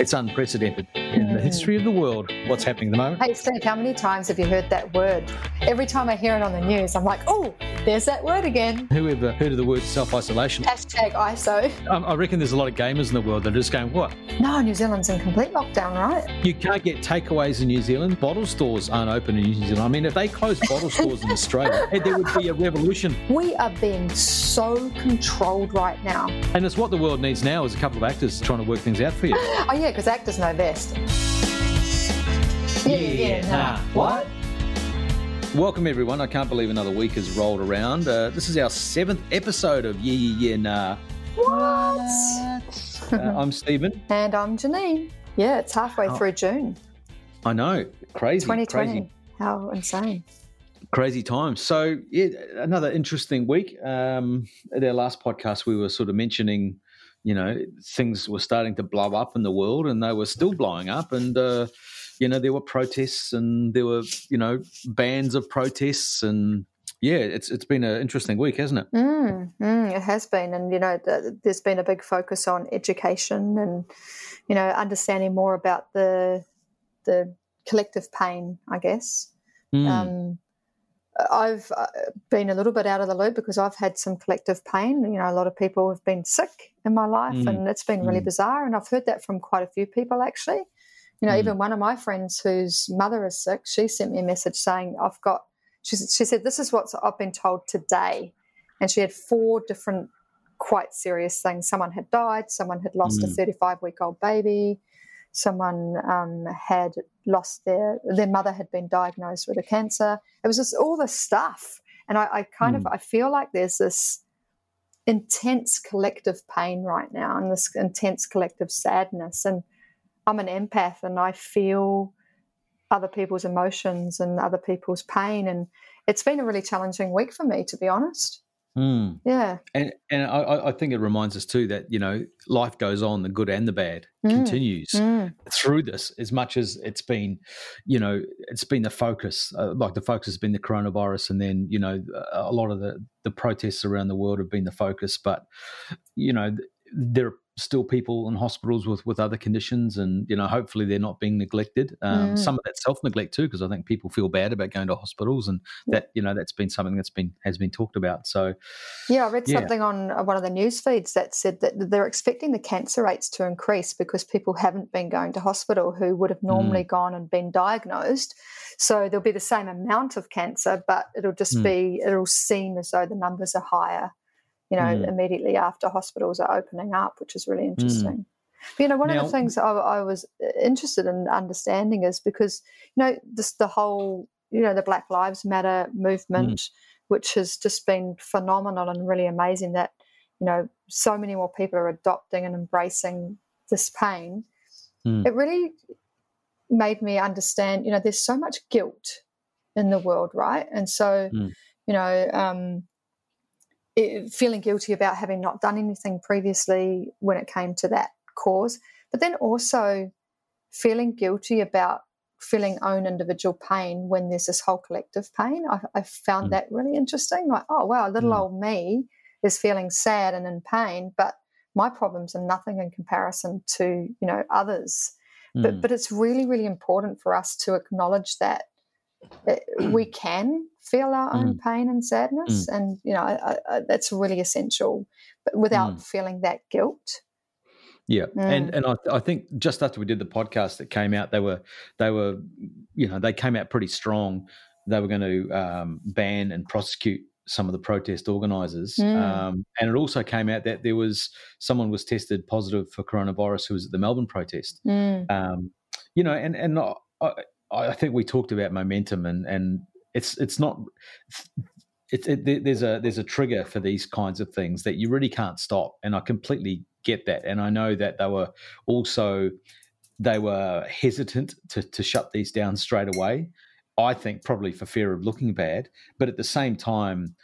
It's unprecedented in the history of the world, what's happening at the moment. Hey, Steve, how many times have you heard that word? Every time I hear it on the news, I'm like, oh, there's that word again. Whoever heard of the word self-isolation? Hashtag ISO. I reckon there's a lot of gamers in the world that are just going, what? No, New Zealand's in complete lockdown, right? You can't get takeaways in New Zealand. Bottle stores aren't open in New Zealand. I mean, if they closed bottle stores in Australia, there would be a revolution. We are being so controlled right now. And it's what the world needs now is a couple of actors trying to work things out for you. Oh, yeah, because actors know best. Yeah, yeah, nah. What? Welcome, everyone. I can't believe another week has rolled around. This is our 7th episode of Yeah, Yeah, Yeah, Nah. What? I'm Stephen. And I'm Jeanine. Yeah, it's halfway through June. I know. Crazy. 2020. Crazy. How insane. Crazy times. So, yeah, another interesting week. At our last podcast, we were sort of mentioning, you know, things were starting to blow up in the world and they were still blowing up. And, you know, there were protests and there were, you know, bands of protests and, yeah, it's been an interesting week, hasn't it? It has been. And, you know, there's been a big focus on education and, you know, understanding more about the collective pain, I guess. I've been a little bit out of the loop because I've had some collective pain. You know, a lot of people have been sick in my life and it's been really bizarre, and I've heard that from quite a few people actually. You know, even one of my friends whose mother is sick, she sent me a message saying, she said, this is what I've been told today. And she had 4 different quite serious things. Someone had died, someone had lost a 35-week-old baby, someone had lost their mother had been diagnosed with a cancer. It was just all this stuff. And I feel like there's this intense collective pain right now and this intense collective sadness. And I'm an empath and I feel other people's emotions and other people's pain. And it's been a really challenging week for me, to be honest. Yeah. And I think it reminds us too that, you know, life goes on, the good and the bad continues through this, as much as it's been, you know, it's been the focus, like the focus has been the coronavirus, and then, you know, a lot of the protests around the world have been the focus. But, you know, there are still people in hospitals with other conditions, and, you know, hopefully they're not being neglected. Some of that self-neglect too, because I think people feel bad about going to hospitals, and that, you know, that's been something that's been has been talked about. So yeah, I read something on one of the news feeds that said that they're expecting the cancer rates to increase because people haven't been going to hospital who would have normally gone and been diagnosed. So there'll be the same amount of cancer, but it'll just be, it'll seem as though the numbers are higher, you know, immediately after hospitals are opening up, which is really interesting. But, you know, one of the things I was interested in understanding is because, you know, this, the whole, you know, the Black Lives Matter movement, which has just been phenomenal and really amazing that, you know, so many more people are adopting and embracing this pain. It really made me understand, you know, there's so much guilt in the world, right? And so, you know, feeling guilty about having not done anything previously when it came to that cause, but then also feeling guilty about feeling own individual pain when there's this whole collective pain. I found that really interesting. Like, oh, wow, little old me is feeling sad and in pain, but my problems are nothing in comparison to, you know, others. But it's really, really important for us to acknowledge that we can feel our own pain and sadness, and, you know, that's really essential, but without feeling that guilt. Yeah, and I think just after we did the podcast that came out, they were, you know, they came out pretty strong. They were going to ban and prosecute some of the protest organisers, and it also came out that there was someone was tested positive for coronavirus who was at the Melbourne protest. You know, and I think we talked about momentum, and it's not. There's a trigger for these kinds of things that you really can't stop, and I completely get that. And I know that they were hesitant to shut these down straight away. I think probably for fear of looking bad, but at the same time,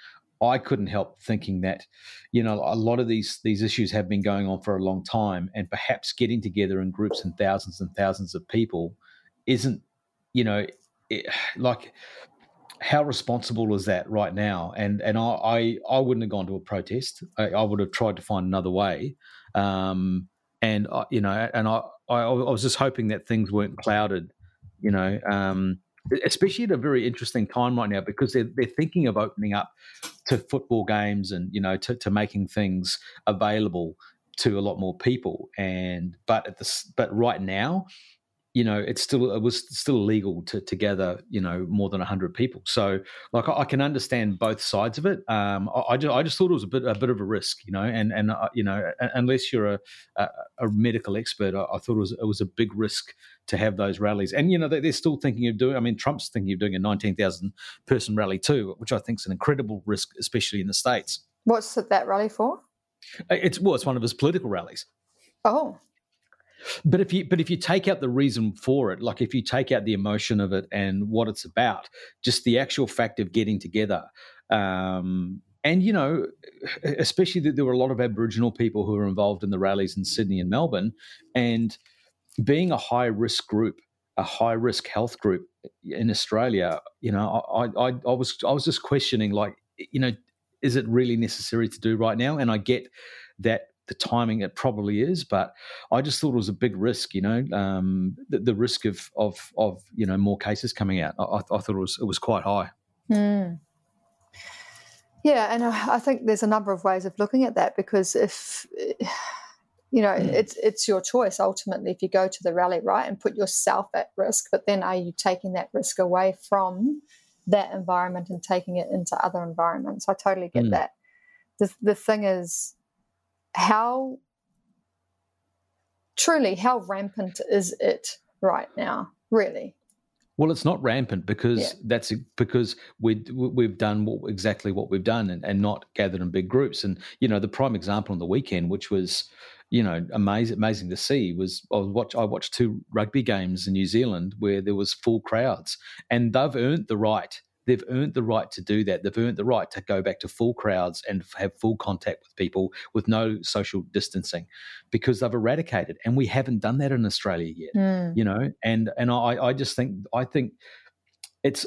I couldn't help thinking that, you know, a lot of these issues have been going on for a long time, and perhaps getting together in groups and thousands of people isn't. You know, like how responsible is that right now? And I wouldn't have gone to a protest. I would have tried to find another way. And I, you know, and I, I was just hoping that things weren't clouded, you know, especially at a very interesting time right now, because they're thinking of opening up to football games and, you know, to making things available to a lot more people. And but right now, you know, it was still illegal to gather, you know, more than 100 people. So like I can understand both sides of it. I just thought it was a bit of a risk, you know, and you know, unless you're a medical expert, I thought it was a big risk to have those rallies. And you know, they're still thinking of doing. I mean, Trump's thinking of doing a 19,000 person rally too, which I think is an incredible risk, especially in the States. What's that rally for? It's one of his political rallies. Oh. But if you take out the reason for it, like if you take out the emotion of it and what it's about, just the actual fact of getting together, and you know, especially that there were a lot of Aboriginal people who were involved in the rallies in Sydney and Melbourne, and being a high risk group, a high risk health group in Australia, you know, I was just questioning, like, you know, is it really necessary to do right now? And I get that. The timing it probably is, but I just thought it was a big risk, you know, the risk of you know, more cases coming out. I thought it was quite high. Mm. Yeah, and I think there's a number of ways of looking at that, because if you know, it's your choice ultimately if you go to the rally, right, and put yourself at risk, but then are you taking that risk away from that environment and taking it into other environments? I totally get that. The thing is, how rampant is it right now, really? Well, it's not rampant because we've done exactly what we've done and not gathered in big groups. And, you know, the prime example on the weekend, which was, you know, amazing to see, was I watched two rugby games in New Zealand where there was full crowds, and they've earned the right. They've earned the right to do that. They've earned the right to go back to full crowds and have full contact with people with no social distancing, because they've eradicated. And we haven't done that in Australia yet, you know. And I just think it's,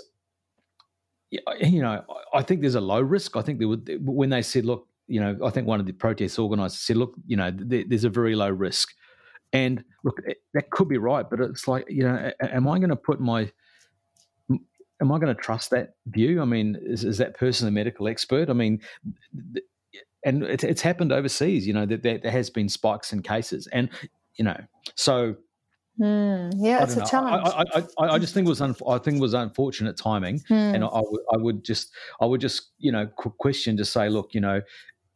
you know, I think there's a low risk. I think when they said, look, you know, I think one of the protest organisers said, look, you know, there's a very low risk. And look, that could be right, but it's like, you know, am I going to trust that view? I mean, is that person a medical expert? I mean, and it's happened overseas, you know, that there has been spikes in cases. And, you know, so... yeah, it's a challenge. I just think it was unfortunate timing. And I would just, you know, question to say, look, you know,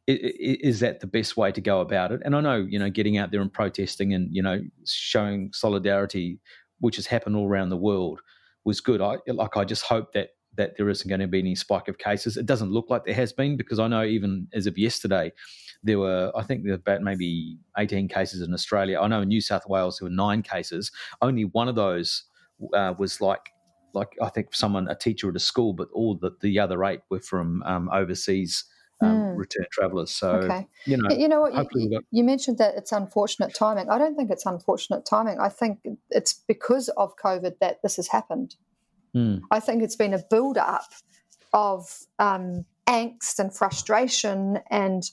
is that the best way to go about it? And I know, you know, getting out there and protesting and, you know, showing solidarity, which has happened all around the world, was good. I just hope that there isn't going to be any spike of cases. It doesn't look like there has been, because I know even as of yesterday, there were, I think, about maybe 18 cases in Australia. I know in New South Wales there were 9 cases. Only one of those was like I think a teacher at a school, but all the other 8 were from overseas returned travellers. So, okay. You know. You know what, you mentioned that it's unfortunate timing. I don't think it's unfortunate timing. I think it's because of COVID that this has happened. I think it's been a build-up of angst and frustration and,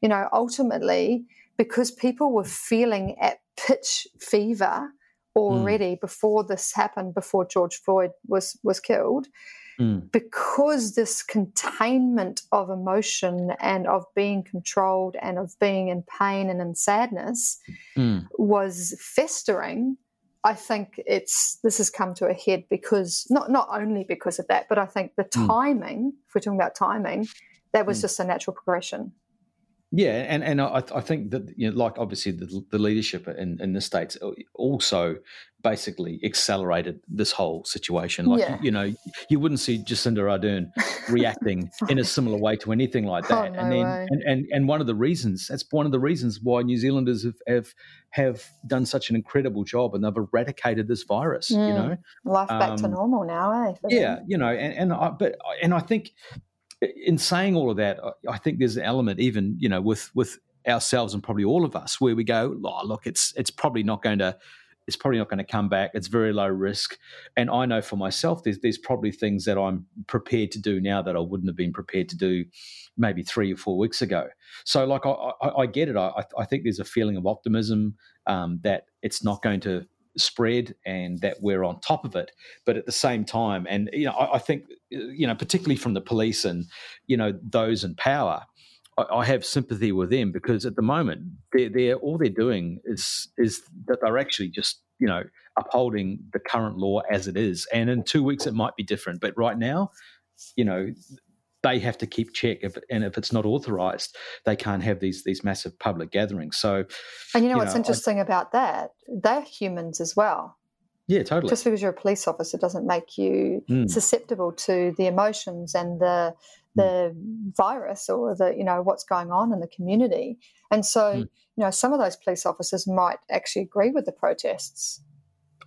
you know, ultimately because people were feeling at pitch fever already before this happened, before George Floyd was killed. Because this containment of emotion and of being controlled and of being in pain and in sadness was festering, I think this has come to a head because not only because of that, but I think the timing, if we're talking about timing, that was just a natural progression. Yeah, and I think that, you know, like obviously the leadership in the States also basically accelerated this whole situation. Like, you know, you wouldn't see Jacinda Ardern reacting in a similar way to anything like that. Oh, no and then way. And one of the reasons why New Zealanders have done such an incredible job, and they've eradicated this virus. You know, life back to normal now, eh? Yeah, you know, and I think. In saying all of that, I think there's an element even, you know, with ourselves and probably all of us where we go, oh, look, it's probably not going to – It's probably not going to come back. It's very low risk. And I know for myself, there's probably things that I'm prepared to do now that I wouldn't have been prepared to do maybe 3 or 4 weeks ago. So like, I get it. I think there's a feeling of optimism that it's not going to spread and that we're on top of it. But at the same time, and, you know, I think, you know, particularly from the police and, you know, those in power, I have sympathy with them, because at the moment they're all they're doing is that they're actually just, you know, upholding the current law as it is. And in 2 weeks it might be different, but right now, you know, they have to keep check, if it's not authorised, they can't have these massive public gatherings. So, and you know what's interesting about that? They're humans as well. Yeah, totally. Just because you're a police officer doesn't make you susceptible to the emotions and the virus or the, you know, what's going on in the community. And so, you know, some of those police officers might actually agree with the protests.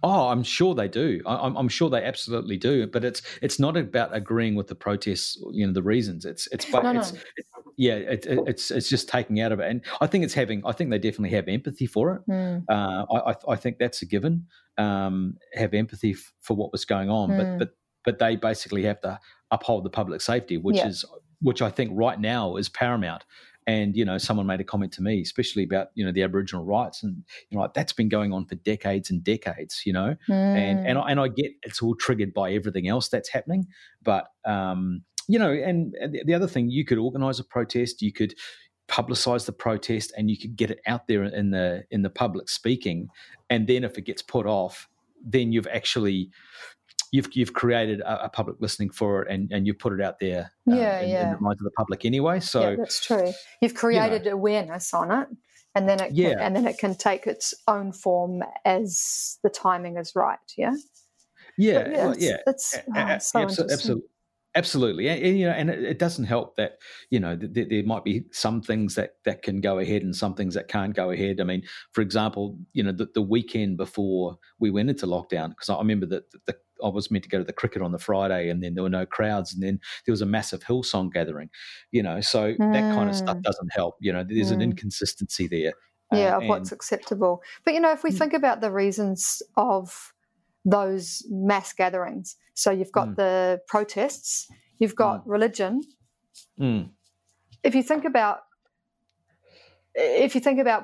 Oh, I'm sure they do. I'm sure they absolutely do. But it's not about agreeing with the protests, you know, the reasons. It's just taking out of it. And I think they definitely have empathy for it. I think that's a given. Have empathy for what was going on, but they basically have to uphold the public safety, which I think right now is paramount. And, you know, someone made a comment to me, especially about, you know, the Aboriginal rights, and, you know, like, that's been going on for decades and decades, you know, and I get it's all triggered by everything else that's happening. But, you know, and the other thing, you could organise a protest, you could publicise the protest, and you could get it out there in the public speaking. And then if it gets put off, then you've actually you've created a public listening for it, and you put it out there in the minds of the public anyway. So yeah, that's true. You've created awareness on it, and then it can take its own form as the timing is right. Yeah. Yeah. But Absolutely. And, you know, and it doesn't help that, you know, there might be some things that can go ahead and some things that can't go ahead. I mean, for example, you know, the weekend before we went into lockdown, because I remember that I was meant to go to the cricket on the Friday, and then there were no crowds, and then there was a massive Hillsong gathering, you know, so that kind of stuff doesn't help. You know, there's an inconsistency there. Yeah, of what's acceptable. But, you know, if we think about the reasons of those mass gatherings. So you've got the protests, you've got religion. If you think about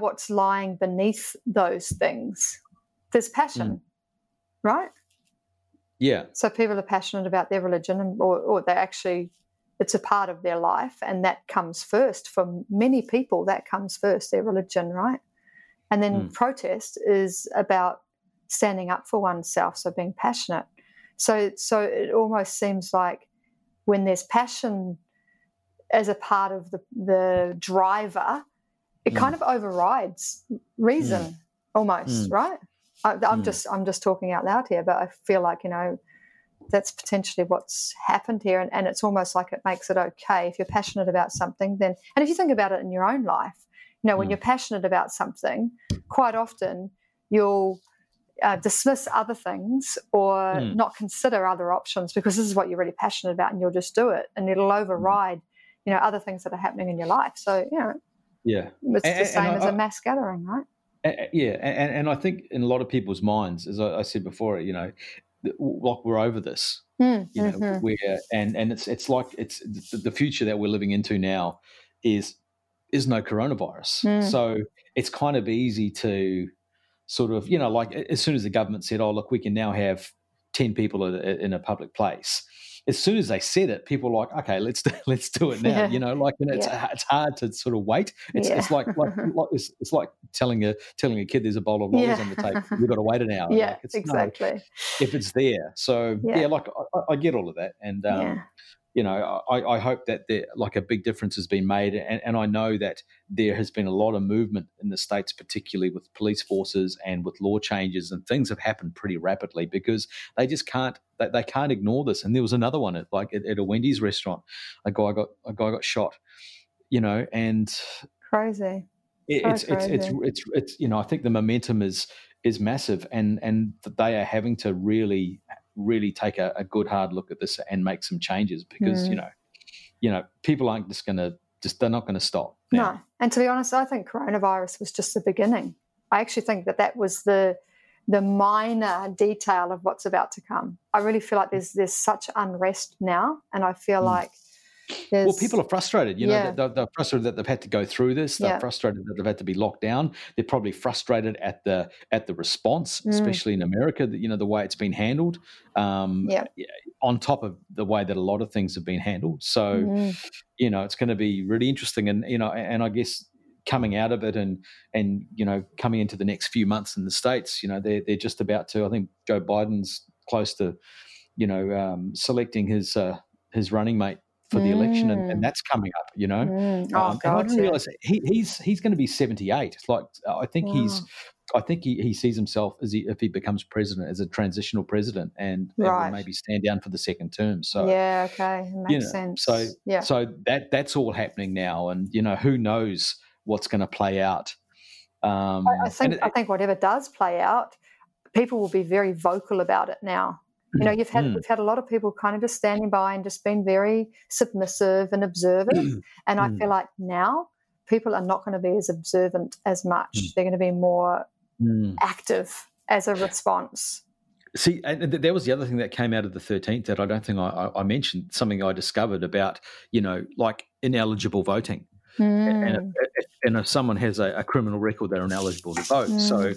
what's lying beneath those things, there's passion, right? Yeah. So people are passionate about their religion, or they actually, it's a part of their life, and that comes first. For many people, that comes first, their religion, right? And then protest is about standing up for oneself, so being passionate. So it almost seems like when there's passion as a part of the driver, it kind of overrides reason almost, right? I'm just talking out loud here, but I feel like, you know, that's potentially what's happened here, and it's almost like it makes it okay. If you're passionate about something, then, and if you think about it in your own life, you know, when you're passionate about something, quite often you'll dismiss other things or not consider other options, because this is what you're really passionate about, and you'll just do it, and it'll override, you know, other things that are happening in your life. So, you know, it's the same as a mass gathering, right? And I think in a lot of people's minds, as I said before, you know, like, we're over this, you know, and it's like it's the future that we're living into now is no coronavirus. So it's kind of easy to sort of, you know, like, as soon as the government said, oh, look, we can now have 10 people in a public place. As soon as they said it, people were like, okay, let's do it now. Yeah. You know, like, and it's hard to sort of wait. It's it's like telling a kid there's a bowl of lollies on the table. You've got to wait an hour. Yeah, like, exactly. No, if it's there, so I get all of that, and you know, I hope that there, like, a big difference has been made, and I know that there has been a lot of movement in the States, particularly with police forces and with law changes, and things have happened pretty rapidly, because they just can't ignore this. And there was another one at a Wendy's restaurant, a guy got shot, you know, and crazy. It's you know, I think the momentum is massive, and they are having to really take a good hard look at this and make some changes, because you know people aren't they're not going to stop now. No, and to be honest, I think coronavirus was just the beginning. I actually think that was the the minor detail of what's about to come. I really feel like there's such unrest now, and I feel like there's... Well, people are frustrated. You know, they're frustrated that they've had to go through this. They're frustrated that they've had to be locked down. They're probably frustrated at the response, especially in America, that, you know, the way it's been handled, on top of the way that a lot of things have been handled. So, you know, it's going to be really interesting. And, you know, and I guess coming out of it and, you know, coming into the next few months in the States, you know, they're just about to, I think Joe Biden's close to, you know, selecting his running mate for the election, and that's coming up, you know. I didn't realize he's going to be 78. Like, I think he sees himself as if he becomes president as a transitional president, and maybe stand down for the second term. So makes sense. So that's all happening now, and you know, who knows what's going to play out. I think whatever does play out, people will be very vocal about it now. You know, we've had a lot of people kind of just standing by and just being very submissive and observant. And I feel like now people are not going to be as observant as much. They're going to be more active as a response. See, and there was the other thing that came out of the 13th that I don't think I mentioned, something I discovered about, you know, like ineligible voting. And if someone has a criminal record, they're ineligible to vote. So,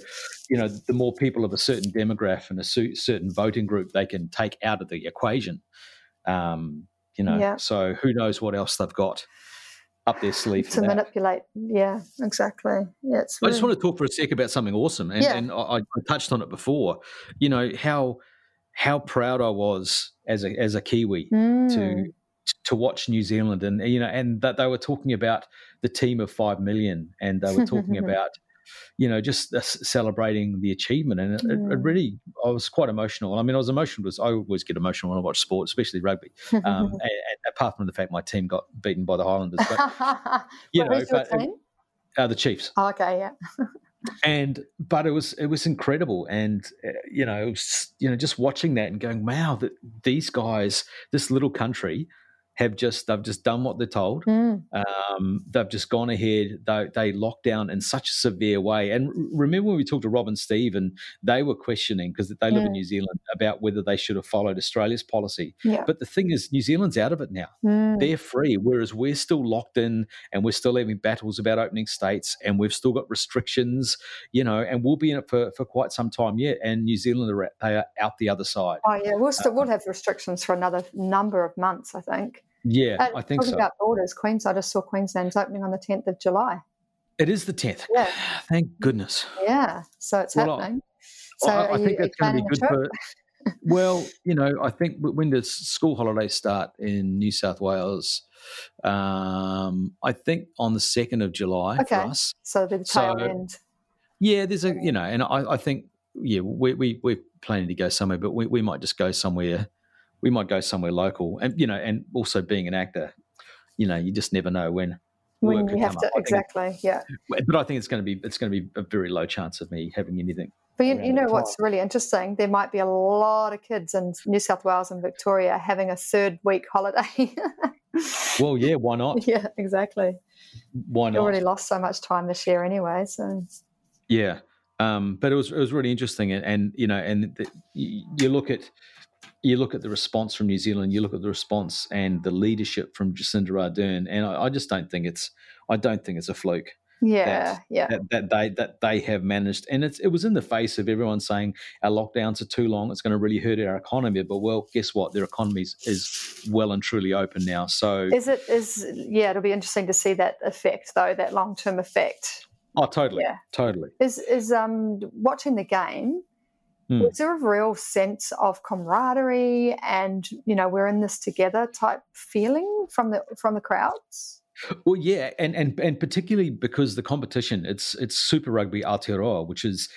you know, the more people of a certain demographic and a certain voting group they can take out of the equation, you know, so who knows what else they've got up their sleeve to manipulate. Yeah, exactly. Yeah, it's weird. I just want to talk for a sec about something awesome, and I touched on it before, you know, how proud I was as a Kiwi to watch New Zealand, and you know, and that they were talking about the team of 5 million, and they were talking about, you know, just celebrating the achievement, and it really, I was quite emotional. I mean, I was emotional because I always get emotional when I watch sport, especially rugby. And apart from the fact my team got beaten by the Highlanders, but you know, the Chiefs. Oh, okay, yeah. But it was incredible, and you know, it was, you know, just watching that and going, wow, that these guys, this little country, they've just done what they're told. They've just gone ahead. They locked down in such a severe way. And remember when we talked to Rob and Steve, and they were questioning, because they live in New Zealand, about whether they should have followed Australia's policy. Yeah. But the thing is, New Zealand's out of it now. They're free, whereas we're still locked in, and we're still having battles about opening states, and we've still got restrictions, you know, and we'll be in it for quite some time yet. And New Zealand, they are out the other side. Oh, yeah, we'll have restrictions for another number of months, I think. Yeah, I think so. Talking about borders, I just saw Queensland's opening on the 10th of July. It is the 10th. Yeah. Thank goodness. Yeah, so it's happening. I think that's going to be good for... Well, you know, I think when does school holidays start in New South Wales? I think on the 2nd of July for us. So the tail end. Yeah, there's a, you know, and I think, yeah, we're planning to go somewhere, but we might just go somewhere... We might go somewhere local, and you know, and also being an actor, you know, you just never know when you have to yeah. But I think it's going to be a very low chance of me having anything. But you know what's really interesting? There might be a lot of kids in New South Wales and Victoria having a third week holiday. Well, yeah, why not? Yeah, exactly. Why not? We already lost so much time this year anyway, so. Yeah, but it was really interesting, and you know, and you look at the response from New Zealand, you look at the response and the leadership from Jacinda Ardern, and I just don't think it's a fluke. That they have managed, and it was in the face of everyone saying our lockdowns are too long, it's going to really hurt our economy. But well, guess what? Their economy is well and truly open now. So it'll be interesting to see that effect though, that long term effect. Oh, totally, yeah. Totally. Is watching the game. Was there a real sense of camaraderie and, you know, we're in this together type feeling from the crowds? Well, yeah, and particularly because the competition, it's Super Rugby Aotearoa, which is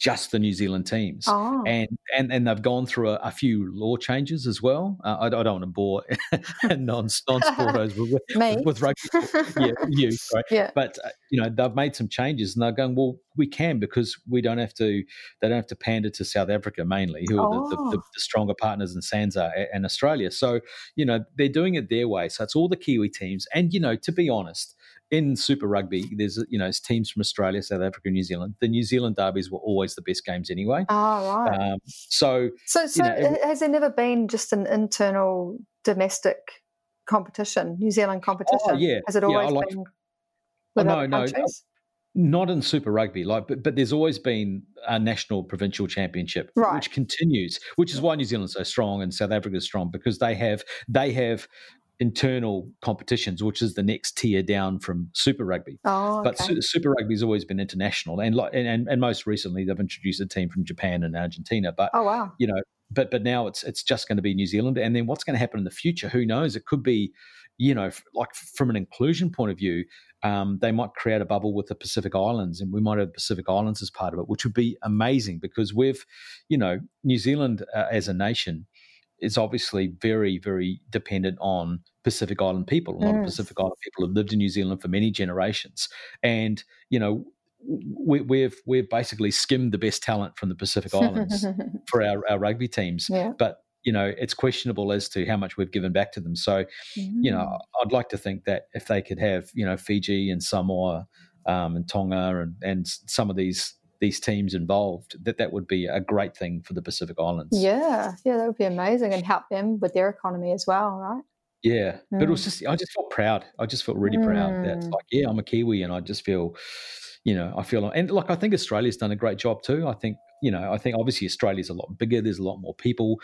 just the New Zealand teams, and they've gone through a few law changes as well. I don't want to bore non-sportos with rugby. Yeah, you. Right? Yeah. But you know, they've made some changes, and they're going, well, we can, because we don't have to. They don't have to pander to South Africa mainly, who are the stronger partners in SANZA and Australia. So you know, they're doing it their way. So it's all the Kiwi teams, and you know. To be honest, in Super Rugby, there's, you know, it's teams from Australia, South Africa, New Zealand. The New Zealand derbies were always the best games anyway. Oh, right. So you know, has there never been just an internal domestic competition, New Zealand competition? Oh, yeah. Has it always been? Oh, no. Not in Super Rugby, but there's always been a national provincial championship, right, which continues, which is why New Zealand's so strong and South Africa's strong, because they have internal competitions, which is the next tier down from Super Rugby. Oh, okay. But Super Rugby's always been international, and most recently they've introduced a team from Japan and Argentina. But oh wow, you know, but now it's just going to be New Zealand, and then what's going to happen in the future? Who knows? It could be, you know, like from an inclusion point of view. They might create a bubble with the Pacific Islands, and we might have the Pacific Islands as part of it, which would be amazing because we've, you know, New Zealand as a nation is obviously very, very dependent on Pacific Island people. A lot of Pacific Island people have lived in New Zealand for many generations, and you know, we've basically skimmed the best talent from the Pacific Islands for our rugby teams, yeah. But you know, it's questionable as to how much we've given back to them. So, you know, I'd like to think that if they could have, you know, Fiji and Samoa and Tonga and some of these teams involved, that would be a great thing for the Pacific Islands. Yeah, yeah, that would be amazing and help them with their economy as well, right? Yeah, but it was just, I just felt proud. I just felt really proud that, like, yeah, I'm a Kiwi, and I just feel, you know, and look, I think Australia's done a great job too. I think obviously Australia's a lot bigger. There's a lot more people.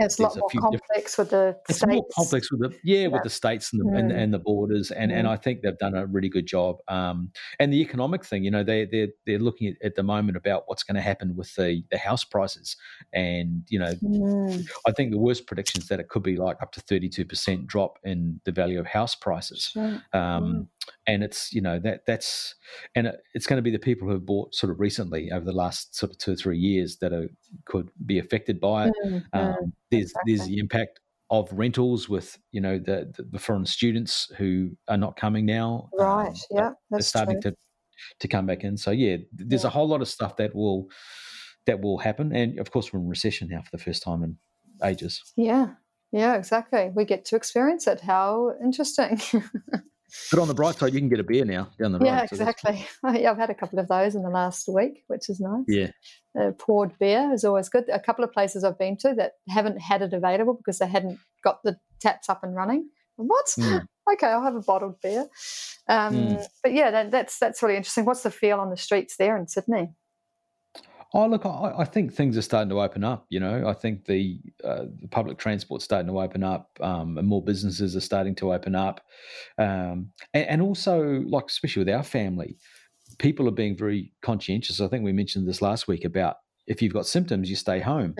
It's a lot more complex with the states. It's more complex with the states and the borders. And I think they've done a really good job. And the economic thing, you know, they're looking at the moment about what's going to happen with the house prices. And, you know, I think the worst prediction is that it could be like up to 32% drop in the value of house prices. Sure. And it's, you know, it's going to be the people who have bought sort of recently over the last sort of 2 or 3 years that could be affected by it. There's the impact of rentals with, you know, the foreign students who are not coming now. Right. Yeah. They're starting to come back in. So yeah, there's a whole lot of stuff that will happen. And of course, we're in recession now for the first time in ages. Yeah. Yeah, exactly. We get to experience it. How interesting. But on the bright side, you can get a beer now down the road. Yeah, exactly. I've had a couple of those in the last week, which is nice. Yeah. Poured beer is always good. A couple of places I've been to that haven't had it available because they hadn't got the taps up and running. Okay, I'll have a bottled beer. But, yeah, that's really interesting. What's the feel on the streets there in Sydney? Oh, look, I think things are starting to open up, you know. I think the public transport's starting to open up and more businesses are starting to open up. And also, like, especially with our family, people are being very conscientious. I think we mentioned this last week about if you've got symptoms, you stay home.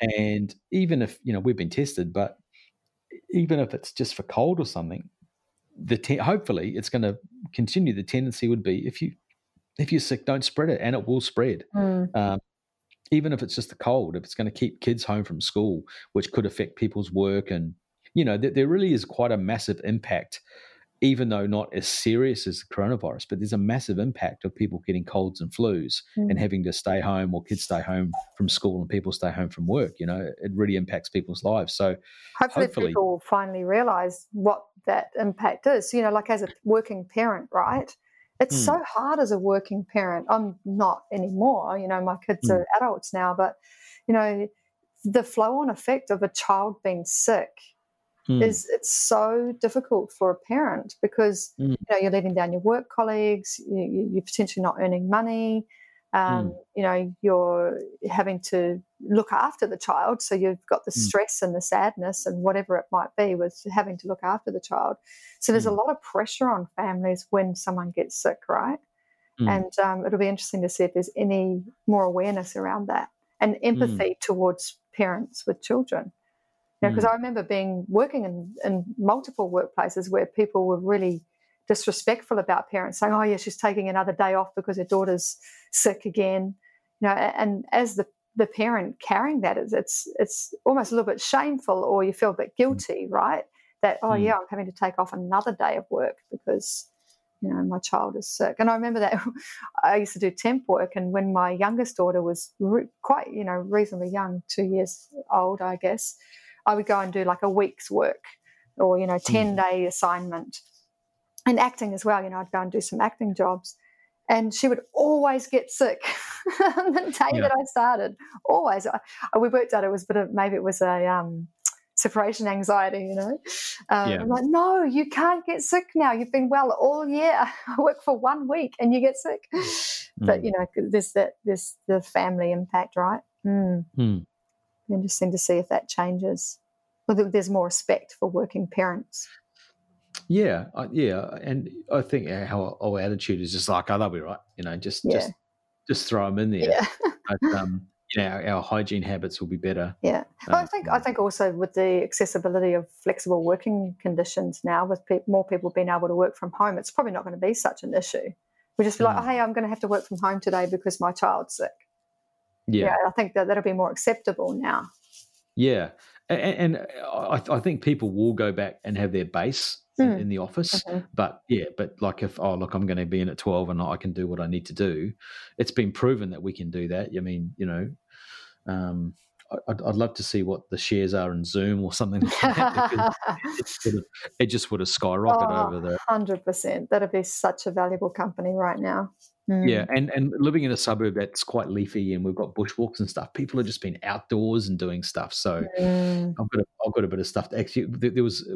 And even if, you know, we've been tested, but even if it's just for cold or something, hopefully it's going to continue. The tendency would be if you're sick, don't spread it, and it will spread. Even if it's just the cold, if it's going to keep kids home from school, which could affect people's work. And, you know, there really is quite a massive impact, even though not as serious as the coronavirus, but there's a massive impact of people getting colds and flus and having to stay home, or kids stay home from school and people stay home from work. You know, it really impacts people's lives. So hopefully people finally realise what that impact is. You know, like as a working parent, right? It's so hard as a working parent. I'm not anymore. You know, my kids are adults now, but, you know, the flow-on effect of a child being sick it's so difficult for a parent because, you know, you're letting down your work colleagues, you're potentially not earning money, you know, you're having to look after the child, so you've got the stress and the sadness and whatever it might be with having to look after the child. So there's a lot of pressure on families when someone gets sick, right? And it'll be interesting to see if there's any more awareness around that and empathy towards parents with children. You know, because I remember working in multiple workplaces where people were really disrespectful about parents, saying, oh yeah, she's taking another day off because her daughter's sick again, you know, and as the parent carrying that, it's almost a little bit shameful, or you feel a bit guilty, right, that yeah, I'm having to take off another day of work because, you know, my child is sick. And I remember that I used to do temp work, and when my youngest daughter was quite, you know, reasonably young, 2 years old I guess, I would go and do like a week's work or, you know, 10-day assignment. and acting as well. You know, I'd go and do some acting jobs, and she would always get sick the day that I started. Always, we worked out it was a bit of, maybe it was a separation anxiety. You know, I'm like, no, you can't get sick now. You've been well all year. I work for 1 week and you get sick. But you know, there's the family impact, right? Interesting to see if that changes. Well, there's more respect for working parents. Yeah, and I think our attitude is just like, oh, they'll be right, you know, just throw them in there. But, you know, our hygiene habits will be better. But I think also with the accessibility of flexible working conditions now, with more people being able to work from home, it's probably not going to be such an issue. We just be like, oh, hey, I'm going to have to work from home today because my child's sick. I think that'll be more acceptable now. And I think people will go back and have their base in the office. But like if, oh, look, I'm going to be in at 12 and I can do what I need to do. It's been proven that we can do that. I mean, you know, I'd love to see what the shares are in Zoom or something like that. It just would have skyrocketed over there. 100%. That would be such a valuable company right now. Yeah, and living in a suburb that's quite leafy and we've got bushwalks and stuff, people have just been outdoors and doing stuff. So I've got a bit of stuff. Actually, there was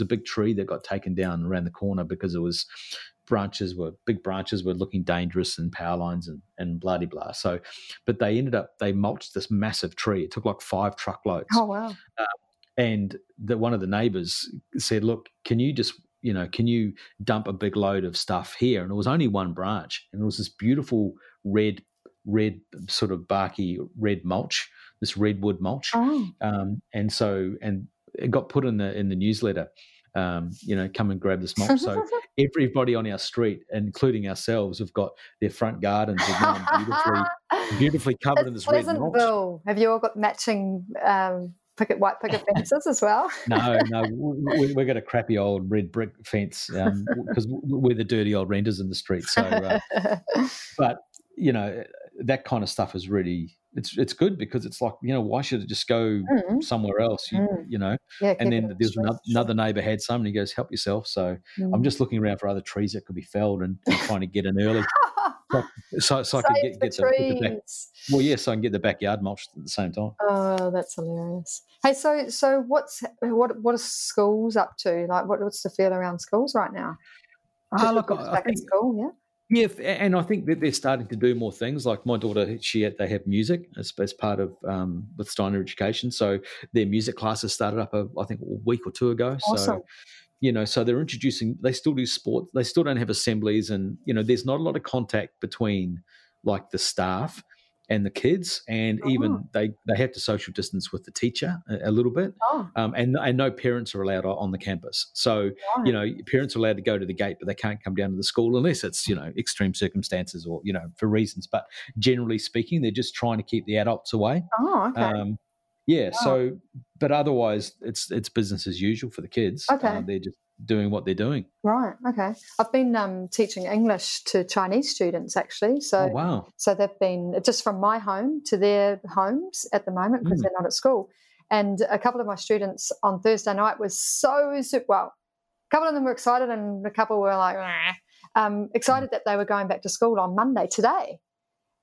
a big tree that got taken down around the corner because it was big branches were looking dangerous, and power lines and blah de blah. So, but they mulched this massive tree. It took like 5 truckloads. Oh wow! And one of the neighbours said, "Look, can you dump a big load of stuff here?" And it was only one branch, and it was this beautiful red sort of barky red mulch, this redwood mulch. And it got put in the newsletter, you know, come and grab this mulch. So everybody on our street, including ourselves, have got their front gardens beautifully covered in this red mulch. Have you all got matching white picket fences as well? No, we've got a crappy old red brick fence because we're the dirty old renters in the street. So, but you know, that kind of stuff is really it's good because it's like, you know, why should it just go somewhere else? You know, and then there's another neighbour had some, and he goes, "Help yourself." So I'm just looking around for other trees that could be felled and trying to get in early. So I could get the backyard mulched at the same time. Oh, that's hilarious. Hey, so what are schools up to? Like, what's the feel around schools right now? I think that they're starting to do more things. Like my daughter, they have music as part of with Steiner Education. So their music classes started up, I think, a week or two ago. Awesome. So, you know, so they're introducing, they still do sports, they still don't have assemblies, and, you know, there's not a lot of contact between like the staff and the kids, and even they have to social distance with the teacher a little bit. And no parents are allowed on the campus. So, you know, parents are allowed to go to the gate, but they can't come down to the school unless it's, you know, extreme circumstances or, you know, for reasons. But generally speaking, they're just trying to keep the adults away. Oh, okay. So, but otherwise, it's business as usual for the kids. Okay. They're just doing what they're doing. Right. Okay. I've been teaching English to Chinese students actually. So, so they've been just from my home to their homes at the moment because they're not at school. And a couple of my students on Thursday night was a couple of them were excited and a couple were like, excited that they were going back to school on Monday today.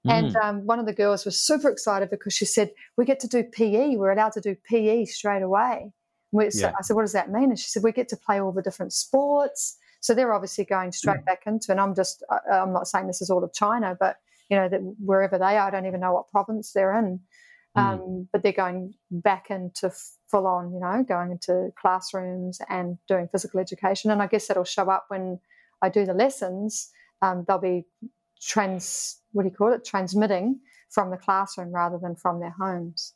And one of the girls was super excited because she said, we get to do PE. We're allowed to do PE straight away. So I said, what does that mean? And she said, we get to play all the different sports. So they're obviously going straight back into, and I'm not saying this is all of China, but, you know, that wherever they are, I don't even know what province they're in. But they're going back into full on, you know, going into classrooms and doing physical education. And I guess that'll show up when I do the lessons. They'll be transmitting from the classroom rather than from their homes.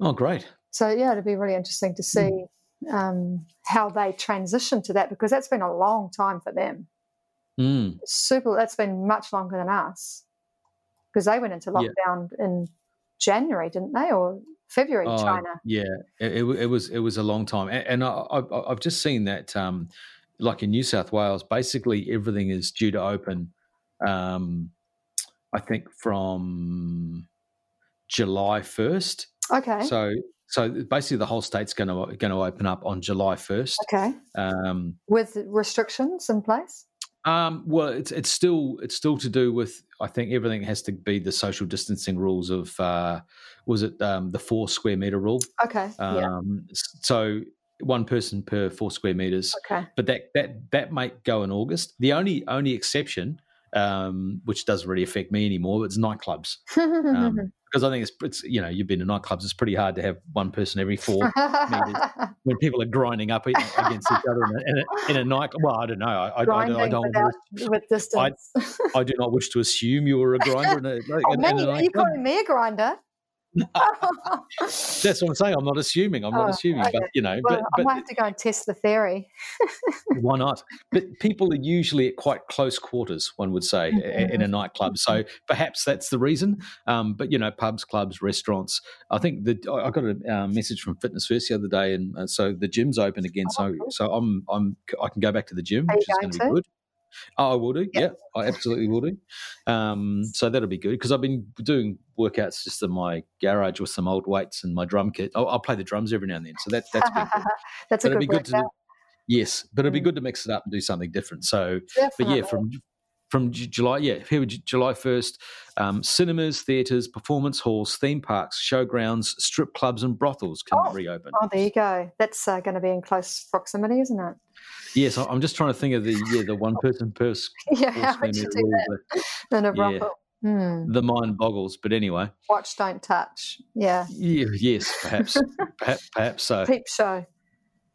Oh, great. So, yeah, it'll be really interesting to see how they transition to that, because that's been a long time for them. That's been much longer than us, because they went into lockdown in January, didn't they, or February in China? Yeah, it was a long time. And I've just seen that, like in New South Wales, basically everything is due to open, I think, from July 1st. Okay. So So basically, the whole state's going to open up on July 1st. Okay. With restrictions in place. Well, it's still to do with, I think, everything has to be the social distancing rules of the 4 square metre rule. Okay. So one person per 4 square metres. Okay. But that might go in August. The only exception, which doesn't really affect me anymore, it's nightclubs. Because I think it's you've been to nightclubs, it's pretty hard to have one person every 4 meters when people are grinding up against each other in a nightclub. Well, I don't know. I do not wish to assume you were a grinder. Are you calling me a grinder? No. That's what I'm saying. I'm not assuming. Okay. But I might have to go and test the theory. Why not? But people are usually at quite close quarters, one would say, in a nightclub. So perhaps that's the reason. But pubs, clubs, restaurants. I think I got a message from Fitness First the other day, and so the gym's open again. So I can go back to the gym, which is going to be good. Oh, I will do. Yeah, I absolutely will do. So that'll be good because I've been doing workouts just in my garage with some old weights and my drum kit. I'll play the drums every now and then. So that's been good. That's a good workout. Yes, but it'll be good to mix it up and do something different. So, Definitely. But yeah, from July, July 1st, cinemas, theatres, performance halls, theme parks, showgrounds, strip clubs and brothels can reopen. Oh, there you go. That's going to be in close proximity, isn't it? Yes, I'm just trying to think of the one person per brothel. The mind boggles, but anyway. Watch, don't touch. Yeah. Yes, perhaps so. Peep show.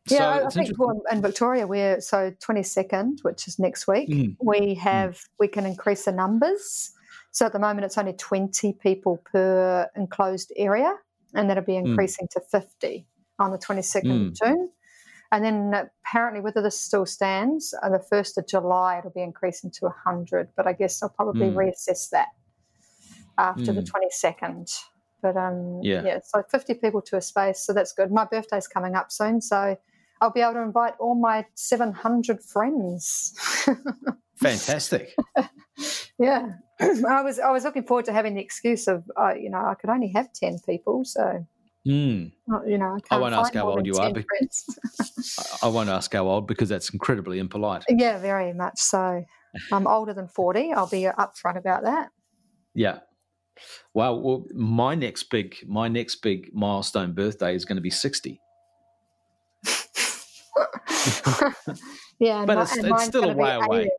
Yeah, so I think in Victoria, 22nd, which is next week, we can increase the numbers. So at the moment it's only 20 people per enclosed area, and that'll be increasing to 50 on the 22nd of June. And then apparently, whether this still stands, on the 1st of July it'll be increasing to 100, but I guess I'll probably reassess that after the 22nd. But so 50 people to a space, so that's good. My birthday's coming up soon, so I'll be able to invite all my 700 friends. Fantastic. Yeah. I was looking forward to having the excuse of, I could only have 10 people, so... I won't ask how old you are. I won't ask how old because that's incredibly impolite. Yeah, very much so. I'm older than 40. I'll be upfront about that. Yeah. Wow. Well, my next big milestone birthday is going to be 60. Yeah, but it's still a way away.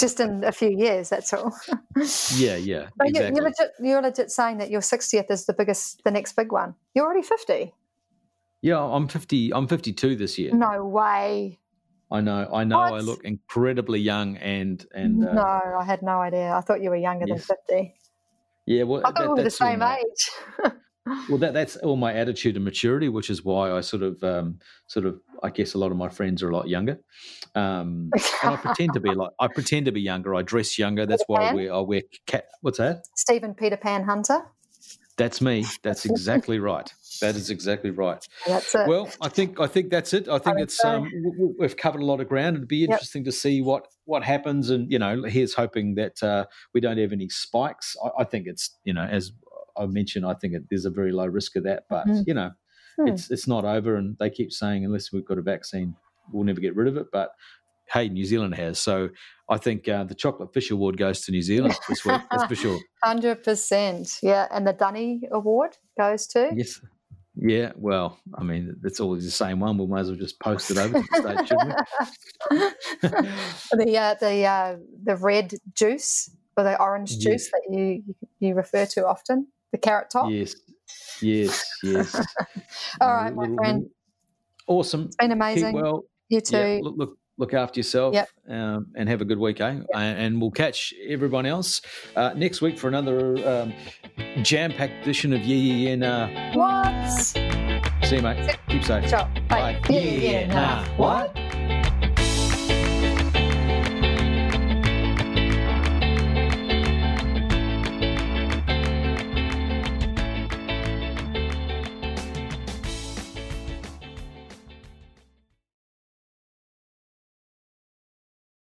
Just in a few years, that's all. Yeah, but exactly. You're legit saying that your 60th is the next big one. You're already 50. Yeah, I'm 50. I'm 52 this year. No way. I know. What? I look incredibly young, and no, I had no idea. I thought you were younger than 50. Yeah, well, I thought we were the same age. Well, that's all my attitude and maturity, which is why I sort of, I guess, a lot of my friends are a lot younger. And I pretend to be younger. I dress younger. That's why I wear what's that? Stephen Peter Pan Hunter. That's me. That's exactly right. That is exactly right. That's it. Well, I think that's it. We've covered a lot of ground. It'd be interesting to see what happens, and here's hoping that we don't have any spikes. I think it's as I mentioned, I think there's a very low risk of that, but it's not over, and they keep saying unless we've got a vaccine, we'll never get rid of it. But hey, New Zealand has, so I think the Chocolate Fish Award goes to New Zealand this week. That's for sure. 100%, yeah, and the Dunny Award goes to Well, I mean, it's always the same one. We might as well just post it over to the state, shouldn't we? The red juice or the orange juice that you refer to often. The carrot top. Yes. All right, my friend. Awesome. It's been amazing. Keep well. You too. Yeah, look after yourself and have a good week, eh? Yep. And we'll catch everyone else next week for another jam-packed edition of Yeah Yeah Nah. What? See you, mate. Keep safe. Ciao. Bye. Yeah, nah. What?